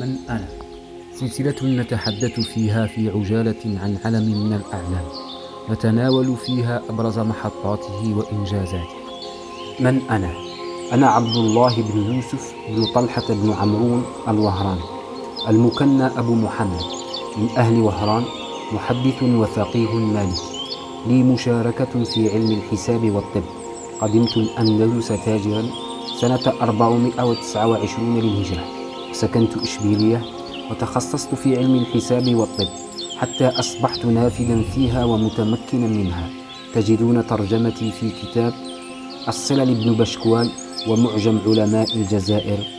من أنا؟ سلسلة نتحدث فيها في عجالة عن علم من الأعلام، نتناول فيها أبرز محطاته وإنجازاته. من أنا؟ أنا عبد الله بن يوسف بن طلحة بن عمرون الوهراني، المكنى أبو محمد، من أهل وهران، محدث وفقيه مالكي، لي مشاركة في علم الحساب والطب. قدمت الأندلس تاجرا سنة 429 للهجرة، سكنت إشبيلية، وتخصصت في علم الحساب والطب حتى أصبحت نافذا فيها ومتمكنا منها. تجدون ترجمتي في كتاب الصلل ابن بشكوان ومعجم علماء الجزائر.